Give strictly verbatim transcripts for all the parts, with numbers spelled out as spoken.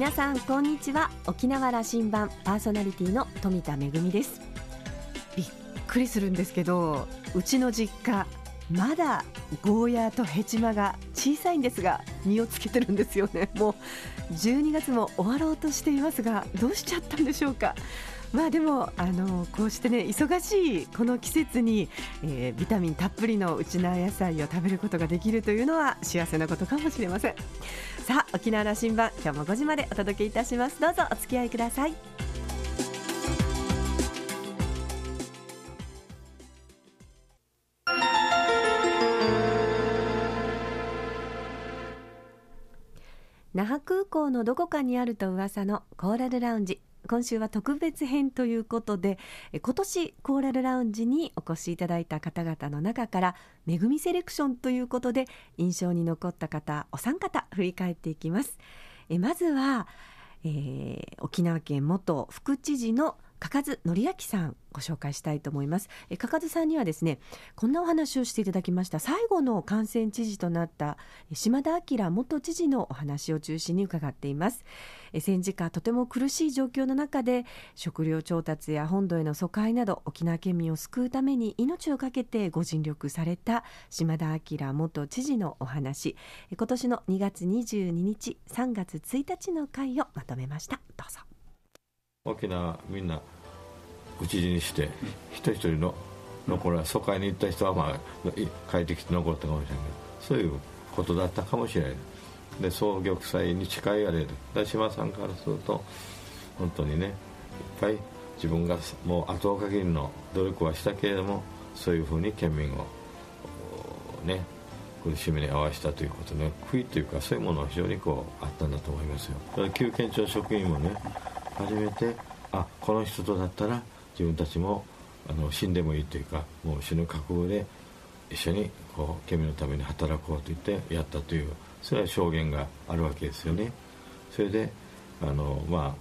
皆さんこんにちは。沖縄羅針盤パーソナリティの富田恵です。びっくりするんですけど、うちの実家まだゴーヤーとヘチマが小さいんですが実をつけてるんですよね。もうじゅうにがつも終わろうとしていますが、どうしちゃったんでしょうか。まあでもあのこうしてね、忙しいこの季節に、えー、ビタミンたっぷりのうちな野菜を食べることができるというのは幸せなことかもしれません。さあ、沖縄羅針盤、今日もごじまでお届けいたします。どうぞお付き合いください。那覇空港のどこかにあると噂のコーラルラウンジ、今週は特別編ということで、今年コーラルラウンジにお越しいただいた方々の中からめぐみセレクションということで、印象に残った方お三方振り返っていきます。えまずは、えー、沖縄県元副知事の嘉数典明さんご紹介したいと思います。嘉数さんにはですね、こんなお話をしていただきました。最後の感染知事となった島田明元知事のお話を中心に伺っています。戦時下とても苦しい状況の中で、食料調達や本土への疎開など沖縄県民を救うために命を懸けてご尽力された島田明元知事のお話、今年のにがつにじゅうににちさんがつついたちの回をまとめました。どうぞ。沖縄みんなうちにして、一人一人の残ら疎開に行った人は、まあ、帰ってきて残ったかもしれないけど、そういうことだったかもしれないで、総玉砕に近いあれで、島さんからすると本当にね、いっぱい自分がもう後限りの努力はしたけれども、そういうふうに県民をね苦しみに合わせたということね、悔いというかそういうものは非常にこうあったんだと思いますよ。旧県庁職員もね、初めてあこの人とだったら自分たちもあの死んでもいいというか、もう死ぬ覚悟で一緒にこう県民のために働こうと言ってやったという、それは証言があるわけですよね。それであの、ま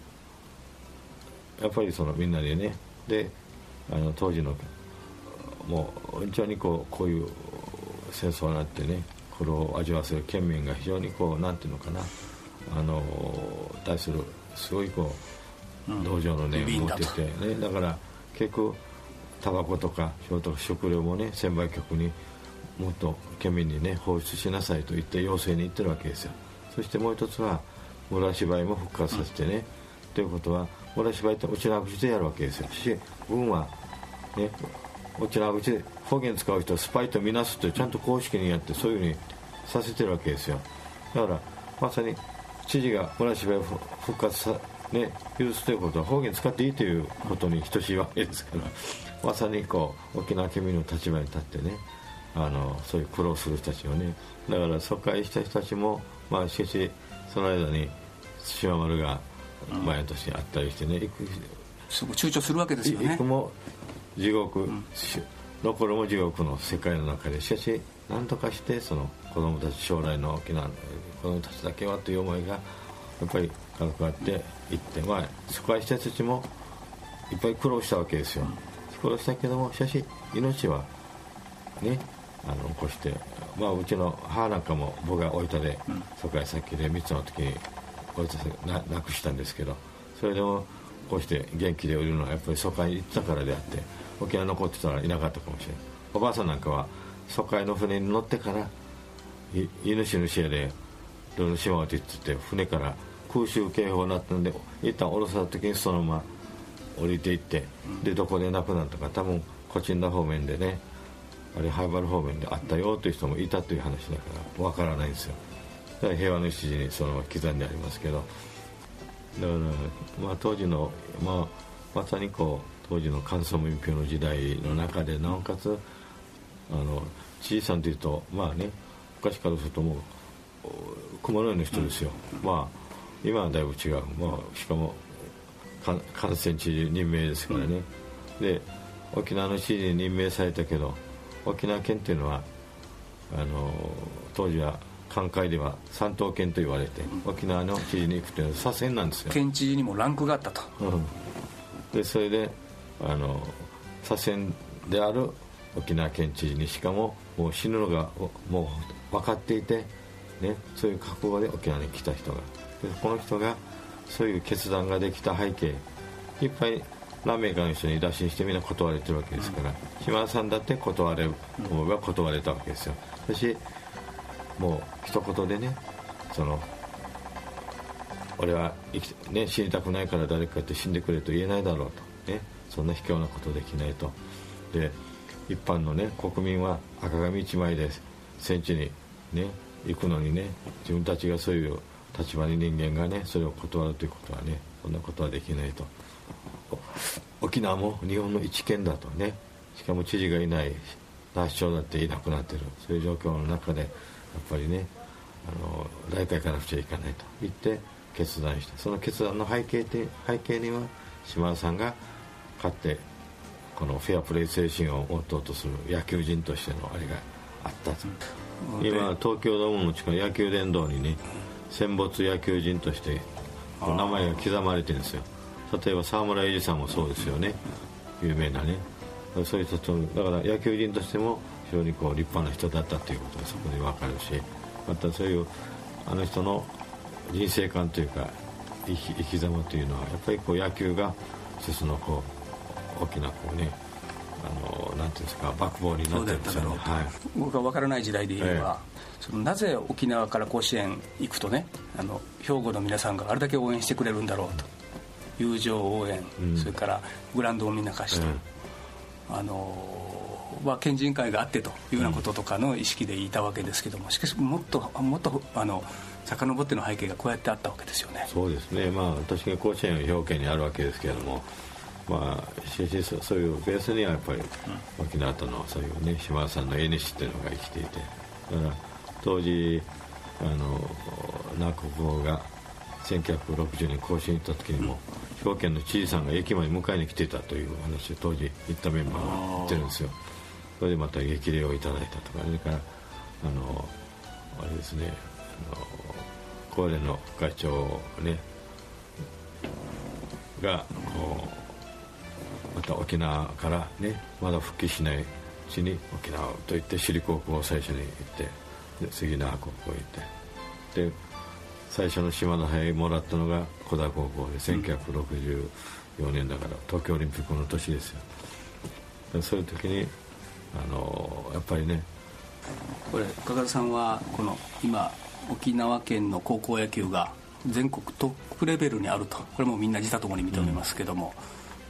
あ、やっぱりそのみんなでね、であの当時のもう非常にこう、こういう戦争になってね、これを味わわせる県民が非常にこうなんていうのかな、あの対するすごいこう道場のね、持ってて、ね、だから結局タバコとか食料もね、専売局にもっと県民にね放出しなさいと言って要請に行ってるわけですよ。そしてもう一つは村芝居も復活させてね、うん、ということは村芝居って沖縄口でやるわけですよし、軍はね沖縄口で方言使う人はスパイとみなすってちゃんと公式にやって、そういうふうにさせてるわけですよ。だからまさに知事が村芝居を復活さね、許すということは方言使っていいということに等しいわけですから、まさにこう沖縄県民の立場に立ってね、あのそういう苦労する人たちをね、だから疎開した人たちも、まあ、しかしその間に対馬丸が前の年あったりしてね、うん、行くそこ躊躇するわけですよね。行くも地獄、うん、残るも地獄の世界の中で、しかし何とかしてその子供たち、将来の沖縄の子供たちだけはという思いがやっぱり軽くあって行って、まあ、疎開した人たちもいっぱい苦労したわけですよ。苦労したけども、しかし命はね、あの起こして、まあ、うちの母なんかも僕が大分で疎開先でみっつの時に大分亡くしたんですけど、それでもこうして元気でおるのはやっぱり疎開行ったからであって、沖縄残ってたらいなかったかもしれない。おばあさんなんかは疎開の船に乗ってから犬主主屋でどの島をって言って船から空襲警報になったので、一旦降ろされた時にそのまま降りていって、でどこで亡くなったか、多分コチンダ方面でね、あれハイバル方面であったよという人もいたという話だからわからないんですよ。だから平和の礎にそのまま刻んでありますけど、だから、まあ、当時の、まあ、まさにこう当時の乾燥民票の時代の中で、なおかつあの知事さんというと、まあね、昔からするともう熊野の人ですよ、うん、まあ今はだいぶ違う、まあ、しかも感染知事任命ですからね、うん、で沖縄の知事に任命されたけど、沖縄県っていうのはあの当時は官会では三等県と言われて、沖縄の知事に行くというのは左遷なんですよ。県知事にもランクがあったと、うん、でそれであの左遷である沖縄県知事に、しかももう死ぬのがもう分かっていて、ね、そういう覚悟で沖縄に来た人が、この人がそういう決断ができた背景、いっぱいラーメーカーの人に打診してみんな断れてるわけですから、うん、島田さんだって断れると思えば断れたわけですよ。私もう一言でね、その俺は生きて、ね、死にたくないから誰かって死んでくれと言えないだろうと、ね、そんな卑怯なことできないと。で一般の、ね、国民は赤紙一枚で戦地に、ね、行くのにね、自分たちがそういう立場に人間がねそれを断るということはね、そんなことはできないと。沖縄も日本の一県だとね、しかも知事がいない那覇市長だっていなくなっている、そういう状況の中でやっぱりね、あの誰か行かなくちゃいけないと言って決断した。その決断の背景て背景には島田さんが勝ってこのフェアプレー精神を持とうとする野球人としてのあれがあったと。今東京ドームの近い野球殿堂にね、戦没野球人として名前が刻まれてるんですよ。例えば沢村栄治さんもそうですよね、有名なね、そういう人と、だから野球人としても非常にこう立派な人だったということがそこで分かるし、またそういうあの人の人生観というか生き、生き様というのはやっぱりこう野球が一つのこう大きなこうね、あのなんていうんですか、バックボーンになってるんですよね。はい、僕が分からない時代で言えば、ええ、そのなぜ沖縄から甲子園行くとね、あの兵庫の皆さんがあれだけ応援してくれるんだろうと、友情応援、うん、それからグラウンドを見流しと、うん、あのまあ、県人会があってというようなこととかの意識でいたわけですけども、しかしもっともっとあの遡っての背景がこうやってあったわけですよね。そうですね、まあ、私が甲子園は兵庫県にあるわけですけれども、まあ、ししそういうベースにはやっぱり、うん、沖縄とのそういう、ね、島田さんの縁っていうのが生きていて、だから当時あの那覇国王がせんきゅうひゃくろくじゅうねん甲子園に行った時にも、うん、兵庫県の知事さんが駅まで迎えに来ていたという話を当時行ったメンバーが言ってるんですよ。それでまた激励をいただいたとか、それからあのあれですね、あの高齢の会長、ね、がこうまた沖縄から、ね、まだ復帰しないうちに沖縄と言って首里高校を最初に行って、で杉縄高校に行ってで最初の島の杯もらったのが小田高校でせんきゅうひゃくろくじゅうよねんだから東京オリンピックの年ですよ。でそういう時にあのやっぱりね、これ加賀さんはこの今沖縄県の高校野球が全国トップレベルにあると、これもみんな自他ともに認めますけども、うん、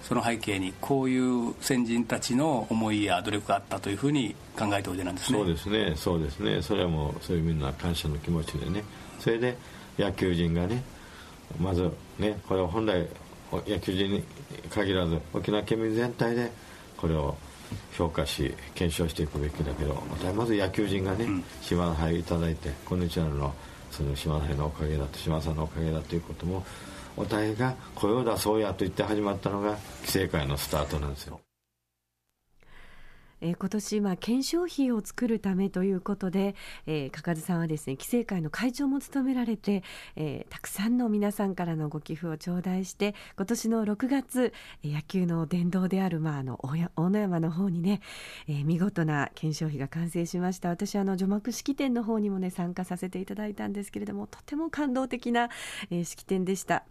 その背景にこういう先人たちの思いや努力があったというふうに考えておいでなんですね。そうですね、そうですね、それはもうそういうみんな感謝の気持ちでね、それで野球人がね、まずね、これを本来野球人に限らず沖縄県民全体でこれを評価し検証していくべきだけど、まず野球人がね、うん、島の杯をいただいて、このチャンネルのその島の杯のおかげだと、島さんのおかげだということも、お互いが声を出そうやと言って始まったのが規制会のスタートなんですよ。えー、今年は顕彰碑を作るためということで、えー、かかずさんはですね、規制会の会長も務められて、えー、たくさんの皆さんからのご寄付を頂戴して、今年のろくがつ野球の殿堂である、まあ、あの大野山の方にね、えー、見事な顕彰碑が完成しました。私はあの除幕式典の方にもね参加させていただいたんですけれども、とても感動的な、えー、式典でした。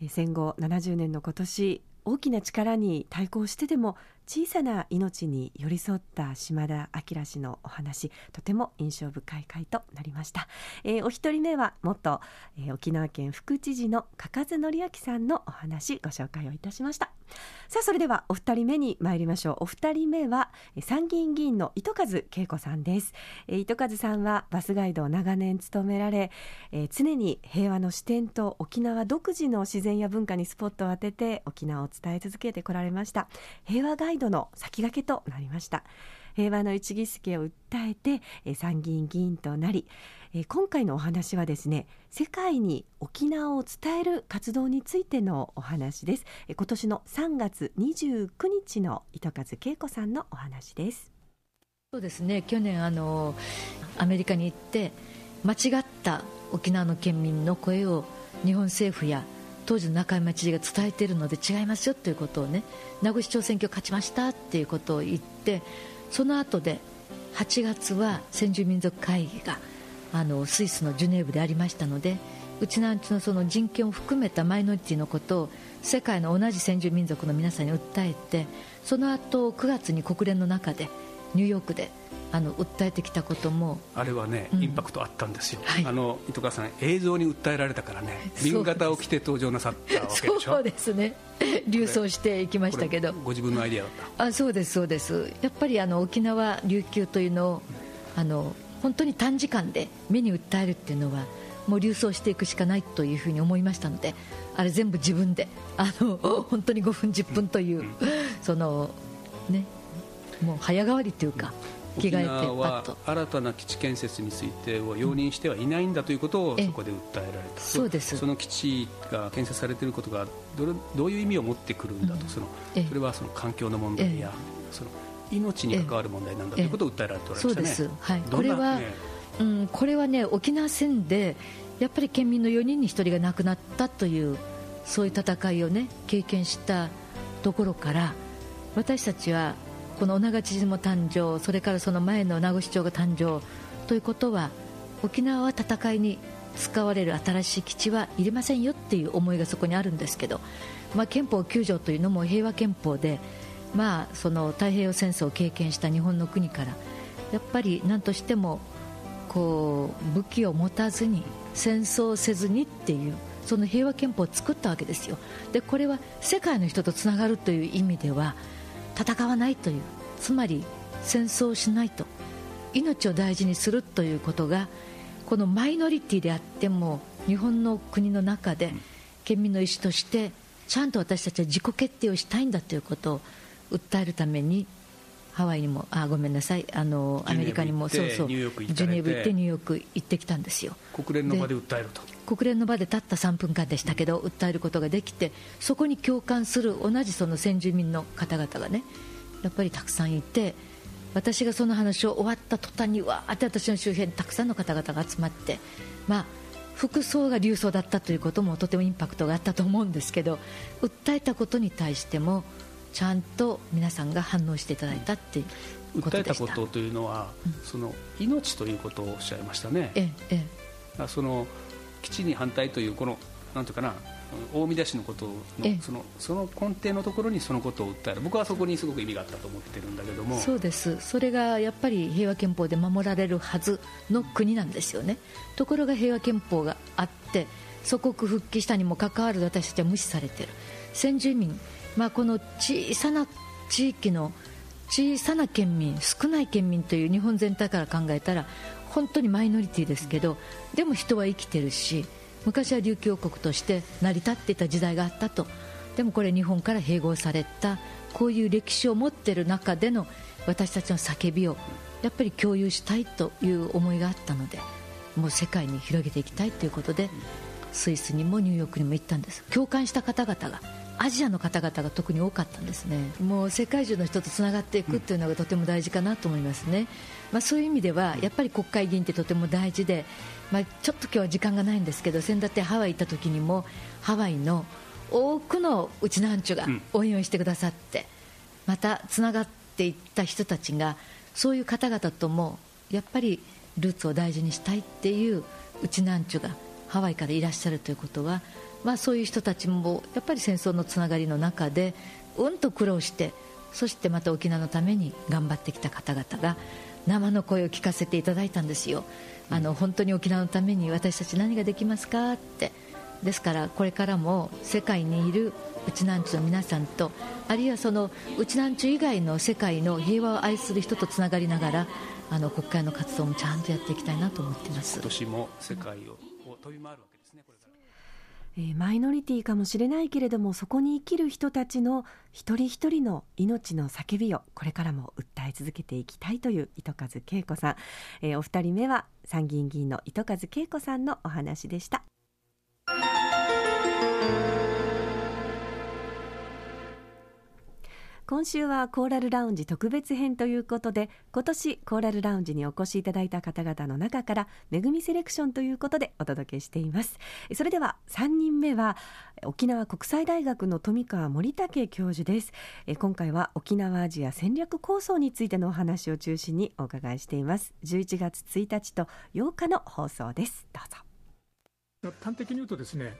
えー、戦後ななじゅうねんの今年、大きな力に対抗してでも小さな命に寄り添った島田明氏のお話、とても印象深い回となりました。えー、お一人目は元、えー、沖縄県副知事の嘉数典明さんのお話、ご紹介をいたしました。さあ、それではお二人目に参りましょう。お二人目は参議院議員の糸数慶子さんです。えー、糸数さんはバスガイドを長年務められ、えー、常に平和の視点と沖縄独自の自然や文化にスポットを当てて沖縄を伝え続けてこられました。平和ガイドの先駆けとなりました。平和の一義助を訴えて、えー、参議院議員となり、えー、今回のお話はですね、世界に沖縄を伝える活動についてのお話です。えー、今年のさんがつにじゅうくにちの糸数慶子さんのお話です。そうですね、去年あのアメリカに行って間違った沖縄の県民の声を日本政府や当時の中山知事が伝えているので違いますよということをね、名護市長選挙勝ちましたっていうことを言って、その後ではちがつは先住民族会議があのスイスのジュネーブでありましたので、うちなうちのその人権を含めたマイノリティのことを世界の同じ先住民族の皆さんに訴えて、その後くがつに国連の中でニューヨークであの訴えてきたこともあれはね、うん、インパクトあったんですよ、はい、あの糸川さん映像に訴えられたからね、瓶型を着て登場なさったわけでしょ。そうですね、流走していきましたけど、ご自分のアイデアだった。あ、そうですそうです。やっぱりあの沖縄琉球というのをあの本当に短時間で目に訴えるっていうのはもう流走していくしかないというふうに思いましたので、あれ全部自分であの本当にごふんじゅっぷんという、うんうん、そのねもう早変わりというか、うん、着替えてパッと。沖縄は新たな基地建設についてを容認してはいないんだということをそこで訴えられた、うん、そうです。その基地が建設されていることが ど, れどういう意味を持ってくるんだと、うん、そ, のそれはその環境の問題やその命に関わる問題なんだということを訴えられておられましたね。そうです、はい、これは、ねうん、これはね沖縄戦でやっぱり県民のよにんにひとりが亡くなったというそういう戦いをね経験したところから、私たちはこの女川知事も誕生、それからその前の名護市長が誕生ということは、沖縄は戦いに使われる新しい基地はいりませんよっていう思いがそこにあるんですけど、まあ、憲法きゅうじょうというのも平和憲法で、まあ、その太平洋戦争を経験した日本の国からやっぱり何としてもこう武器を持たずに戦争せずにっていうその平和憲法を作ったわけですよ。でこれは世界の人とつながるという意味では戦わないという、つまり戦争をしないと命を大事にするということがこのマイノリティであっても日本の国の中で県民の意思としてちゃんと私たちは自己決定をしたいんだということを訴えるためにハワイにもあごめんなさいあのアメリカにもそうそうジュネーブ行ってニューヨーク行ってきたんですよ。国連の場で訴えると、国連の場でたったさんぷんかんでしたけど、うん、訴えることができて、そこに共感する同じその先住民の方々がねやっぱりたくさんいて、私がその話を終わった途端にわーって私の周辺にたくさんの方々が集まって、まあ、服装が流走だったということもとてもインパクトがあったと思うんですけど、訴えたことに対してもちゃんと皆さんが反応していただいたっていうことでした。訴えたことというのは、うん、その命ということをおっしゃいましたね。ええ、その基地に反対というこのなんていうかな大見出しのことのそのその根底のところにそのことを訴える、僕はそこにすごく意味があったと思ってるんだけども。そうです。それがやっぱり平和憲法で守られるはずの国なんですよね。ところが平和憲法があって祖国復帰したにもかかわらず私たちは無視されている。先住民、まあ、この小さな地域の小さな県民、少ない県民という日本全体から考えたら本当にマイノリティですけど、でも人は生きてるし、昔は琉球王国として成り立っていた時代があったと。でもこれ日本から併合された、こういう歴史を持っている中での私たちの叫びをやっぱり共有したいという思いがあったので、もう世界に広げていきたいということでスイスにもニューヨークにも行ったんです。共感した方々がアジアの方々が特に多かったんですね。もう世界中の人とつながっていくというのがとても大事かなと思いますね、まあ、そういう意味ではやっぱり国会議員ってとても大事で、まあ、ちょっと今日は時間がないんですけど、先だってハワイ行った時にもハワイの多くのうちなんちゅが応援をしてくださって、うん、またつながっていった人たちがそういう方々ともやっぱりルーツを大事にしたいっていううちなんちゅがハワイからいらっしゃるということは、まあ、そういう人たちもやっぱり戦争のつながりの中でうんと苦労して、そしてまた沖縄のために頑張ってきた方々が生の声を聞かせていただいたんですよ、うん、あの本当に沖縄のために私たち何ができますかって。ですからこれからも世界にいるうちなんちゅの皆さんと、あるいはそのうちなんちゅ以外の世界の平和を愛する人とつながりながら、あの国会の活動もちゃんとやっていきたいなと思っています。今年も世界を飛び回るわけですね。これからマイノリティかもしれないけれども、そこに生きる人たちの一人一人の命の叫びをこれからも訴え続けていきたいという糸数慶子さん、えー、お二人目は参議院議員の糸数慶子さんのお話でした。今週はコーラルラウンジ特別編ということで、今年コーラルラウンジにお越しいただいた方々の中からめぐみセレクションということでお届けしています。それではさんにんめは沖縄国際大学の富川盛武教授です。今回は沖縄アジア戦略構想についてのお話を中心にお伺いしています。じゅういちがつついたちとようかの放送です。どうぞ。端的に言うとですね、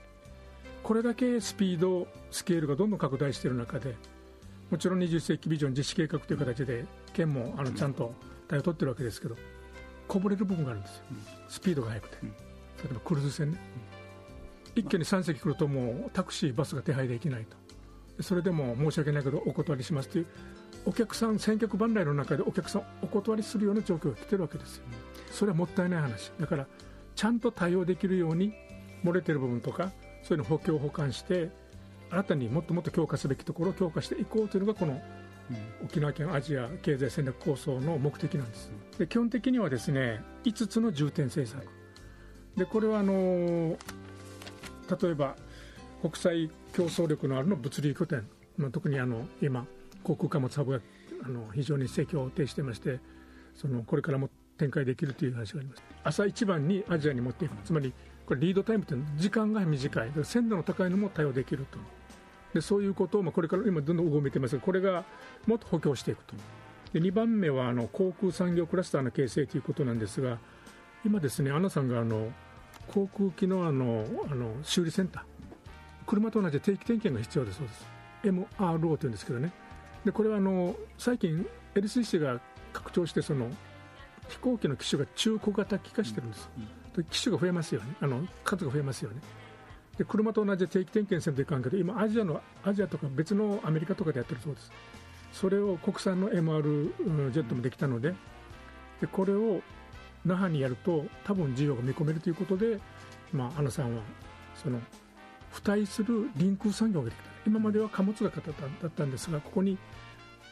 これだけスピードスケールがどんどん拡大している中で、もちろんにじゅっ世紀ビジョン実施計画という形で県もあのちゃんと対応を取ってるわけですけど、こぼれる部分があるんですよ、スピードが速くて。例えばクルーズ船ね、一挙にさん隻来るともうタクシーバスが手配できないと。それでも申し訳ないけどお断りしますという、お客さん先客万来の中でお客さんお断りするような状況が来てるわけですよ。それはもったいない話だから、ちゃんと対応できるように漏れてる部分とかそういうの補強補完して新たにもっともっと強化すべきところを強化していこうというのがこの沖縄県アジア経済戦略構想の目的なんです。で基本的にはですね、いつつの重点政策で、これはあの例えば国際競争力のあるの物流拠点、特にあの今航空貨物ハブがあの非常に盛況を呈していまして、そのこれからも展開できるという話があります。朝一番にアジアに持っていく、つまりこれリードタイムというのは時間が短い、鮮度の高いのも対応できると。でそういうことをまあこれから今どんどんうごめてますが、これがもっと補強していくと。でにばんめはあの航空産業クラスターの形成ということなんですが、今ですね、アナさんがあの航空機のあのあの修理センター、車と同じ定期点検が必要だそうです。 エムアールオー というんですけどね。でこれはあの最近 エルシーシー が拡張して、その飛行機の機種が中古型機化してるんです、うん、で機種が増えますよね、あの数が増えますよね。で車と同じ定期点検せんといかんけど、今アジアのアジアとか別のアメリカとかでやってるそうです。それを国産の エムアール ジェットもできたので、でこれを那覇にやると多分需要が見込めるということで、まあ、アナさんはその付帯する臨空産業ができた。今までは貨物が型だったんですが、ここに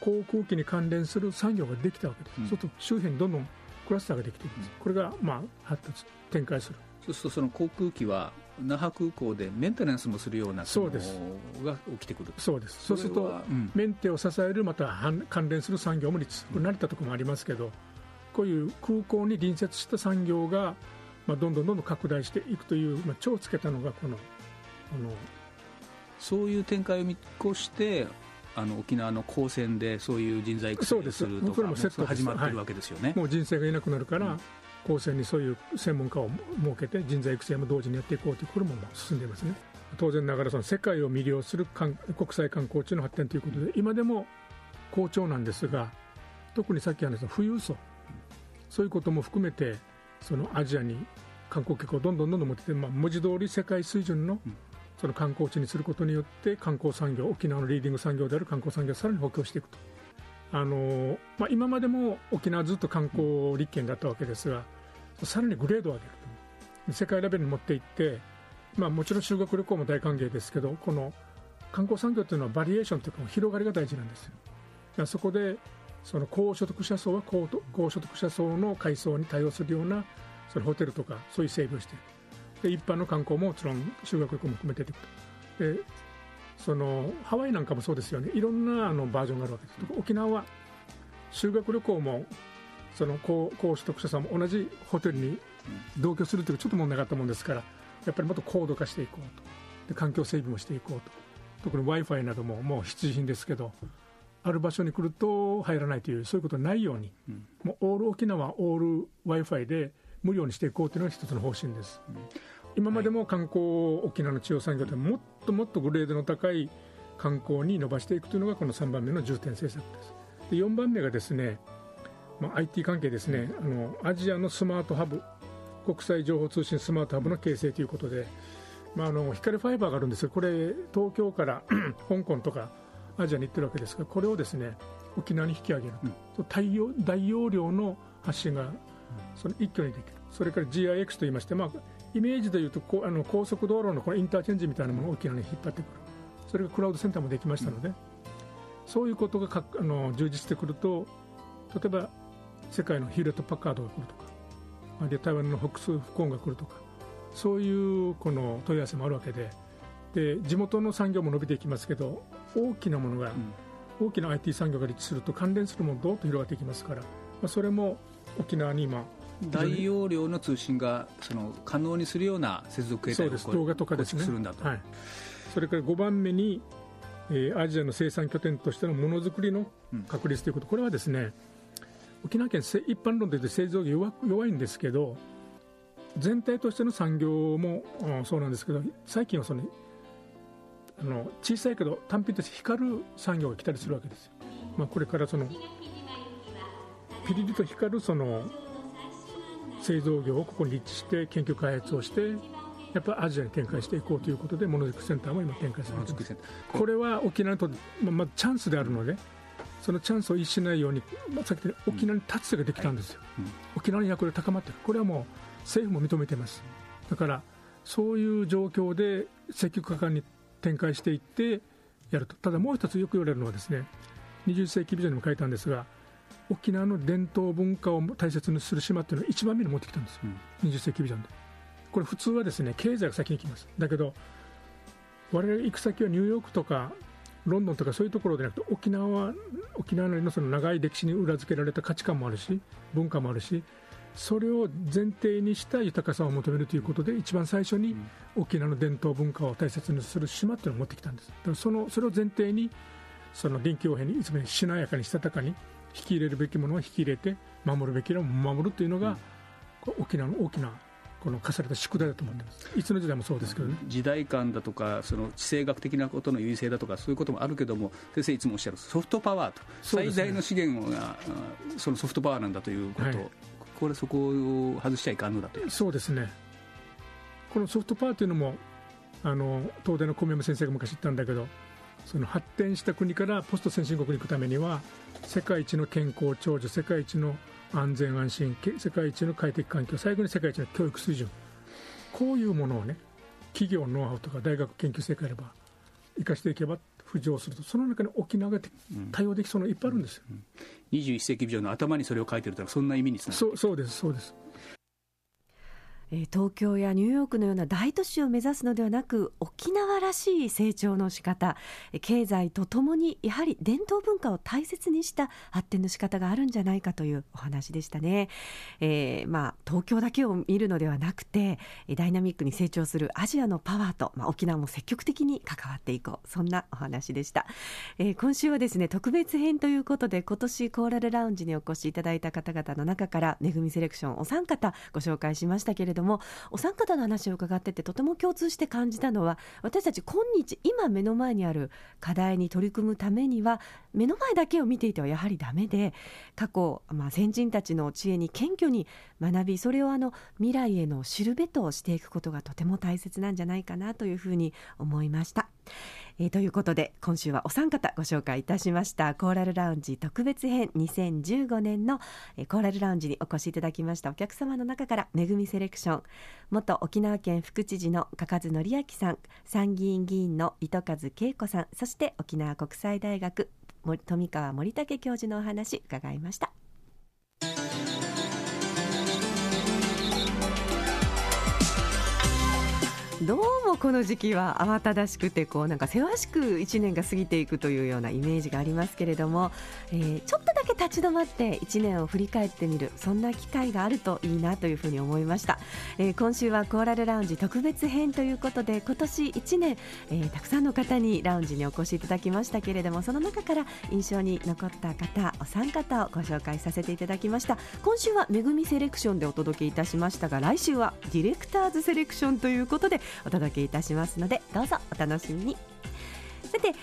航空機に関連する産業ができたわけです、うん、そうすると周辺にどんどんクラスターができていくんです、うん、これがまあ発達展開する。そうするとその航空機は那覇空港でメンテナンスもするようなことが起きてくる。そうです。そうすると、うん、メンテを支えるまた関連する産業も立成田とかもありますけど、こういう空港に隣接した産業が、まあ、どんどんどんどん拡大していくという、まあ、超つけたのがこの、このそういう展開を見越してあの沖縄の高専でそういう人材育成をするとかも始まっているわけですよね、はい、もう人生がいなくなるから、うん、高専にそういう専門家を設けて人材育成も同時にやっていこうということも進んでいますね。当然ながらその世界を魅了する国際観光地の発展ということで、今でも好調なんですが、特にさっき話した富裕層、そういうことも含めてそのアジアに観光客をどんどんどんどん持ってて、まあ、文字通り世界水準の、うんその観光地にすることによって観光産業、沖縄のリーディング産業である観光産業をさらに補強していくと。あの、まあ、今までも沖縄ずっと観光立県だったわけですが、さらにグレードを上げると、世界レベルに持っていって、まあ、もちろん修学旅行も大歓迎ですけど、この観光産業というのはバリエーションというか広がりが大事なんですよ。だからそこでその高所得者層は高、高所得者層の階層に対応するようなそのホテルとかそういう整備をしていく。で一般の観光ももちろん修学旅行も含めて出てくる。でそのハワイなんかもそうですよね、いろんなあのバージョンがあるわけです。沖縄は修学旅行もその 高, 高所得者さんも同じホテルに同居するというちょっと問題があったもんですから、やっぱりもっと高度化していこうと、で環境整備もしていこうと、特に Wi-Fi などももう必需品ですけど、ある場所に来ると入らないというそういうことはないように、うん、もうオール沖縄オール Wi-Fi で無料にしていこうというのが一つの方針です、うん、今までも観光、はい、沖縄の地方産業でもっともっとグレードの高い観光に伸ばしていくというのがこのさんばんめの重点政策です。でよんばんめがですね、まあ、アイティー 関係ですね、あのアジアのスマートハブ、国際情報通信スマートハブの形成ということで、まあ、あの光ファイバーがあるんですが、これ東京から香港とかアジアに行ってるわけですが、これをですね沖縄に引き上げる、うん、大容、大容量の発信がその一挙にできる。それから ジーアイエックス といいまして、まあ、イメージでいうとこうあの高速道路のこのインターチェンジみたいなものを沖縄に引っ張ってくる。それがクラウドセンターもできましたので、うん、そういうことがかあの充実してくると、例えば世界のヒューレット・パッカードが来るとか、あるいは台湾のホックス・フコーンが来るとか、そういうこの問い合わせもあるわけで、で地元の産業も伸びていきますけど、大きなものが、うん、大きな アイティー 産業が立地すると関連するものどうと広がっていきますから、まあ、それも沖縄に今大容量の通信がその可能にするような接続形態を動画とかですね、構築するんだと、はい、それからごばんめに、えー、アジアの生産拠点としてのものづくりの確立ということ、うん、これはですね沖縄県一般論で言うと製造業 弱, 弱いんですけど、全体としての産業も、うん、そうなんですけど、最近はそのあの小さいけど単品として光る産業が来たりするわけですよ。まあ、これからそのピリリと光るその製造業をここに立地して研究開発をしてやっぱりアジアに展開していこうということで、ものづくりセンターも今展開されています。これは沖縄にとって、まあ、まあチャンスであるので、そのチャンスを逸しないように、まあ、さっき言った沖縄に立つができたんですよ、うんはいうん、沖縄の役割が高まっている。これはもう政府も認めています。だからそういう状況で積極果敢に展開していってやると。ただもう一つよく言われるのはですね、にじゅう世紀ビジョンにも書いたんですが、沖縄の伝統文化を大切にする島っていうのを一番目に持ってきたんですよ、うん、にじゅう世紀ビジョンで。これ普通はですね、経済が先に来ます。だけど我々行く先はニューヨークとかロンドンとかそういうところでなくて、沖縄は沖縄のその長い歴史に裏付けられた価値観もあるし文化もあるし、それを前提にした豊かさを求めるということで、一番最初に沖縄の伝統文化を大切にする島っていうのを持ってきたんです。だからそのそれを前提に、その臨機応変にいつもしなやかにしたたかに引き入れるべきものを引き入れて守るべきものを守るというのが、うん、沖縄の大きなこの課された宿題だと思ってます。いつの時代もそうですけどね。時代感だとかその地政学的なことの優位性だとかそういうこともあるけども、先生いつもおっしゃるソフトパワーと、最大の資源がそのソフトパワーなんだということ、はい、これそこを外しちゃいかんのだという。そうですね。このソフトパワーというのもあの東大の小宮山先生が昔言ったんだけど、その発展した国からポスト先進国に行くためには、世界一の健康長寿、世界一の安全安心、世界一の快適環境、最後に世界一の教育水準、こういうものをね、企業ノウハウとか大学研究成果があれば生かしていけば浮上すると、その中に沖縄が対応できそうなのがいっぱいあるんですよ、うんうん、にじゅういっ世紀ビジョンの頭にそれを書いてるというのはそんな意味につながる。そう、そうです、そうです。東京やニューヨークのような大都市を目指すのではなく、沖縄らしい成長の仕方、経済とともにやはり伝統文化を大切にした発展の仕方があるんじゃないかというお話でしたね、えーまあ、東京だけを見るのではなくて、ダイナミックに成長するアジアのパワーと、まあ、沖縄も積極的に関わっていこう、そんなお話でした、えー、今週はですね、特別編ということで、今年コーラルラウンジにお越しいただいた方々の中からめぐみセレクションお三方ご紹介しましたけれども、お三方の話を伺っててとても共通して感じたのは、私たち今日今目の前にある課題に取り組むためには目の前だけを見ていてはやはりダメで、過去、まあ、先人たちの知恵に謙虚に学び、それをあの未来へのしるべとしていくことがとても大切なんじゃないかなというふうに思いました、えー、ということで今週はお三方ご紹介いたしました。コーラルラウンジ特別編にせんじゅうごねんのコーラルラウンジにお越しいただきましたお客様の中からめぐみセレクション、元沖縄県副知事の嘉数紀明さん、参議院議員の糸数慶子さん、そして沖縄国際大学富川盛武教授のお話伺いました。どうもこの時期は慌ただしくて、こうなんかせわしくいちねんが過ぎていくというようなイメージがありますけれども、えー、ちょっとだけ立ち止まっていちねんを振り返ってみる、そんな機会があるといいなというふうに思いました、えー、今週はコーラルラウンジ特別編ということで、今年いちねん、えー、たくさんの方にラウンジにお越しいただきましたけれども、その中から印象に残った方お三方をご紹介させていただきました。今週はめぐみセレクションでお届けいたしましたが、来週はディレクターズセレクションということでお届けいたしますので、どうぞお楽しみに。さて、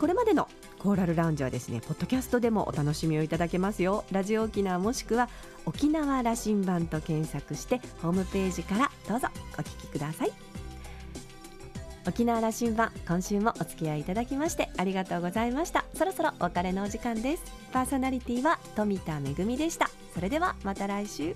これまでのコーラルラウンジはですね、ポッドキャストでもお楽しみをいただけますよ。ラジオ沖縄もしくは沖縄羅針盤と検索してホームページからどうぞお聞きください。沖縄羅針盤、今週もお付き合いいただきましてありがとうございました。そろそろお別れのお時間です。パーソナリティは富田恵でした。それではまた来週。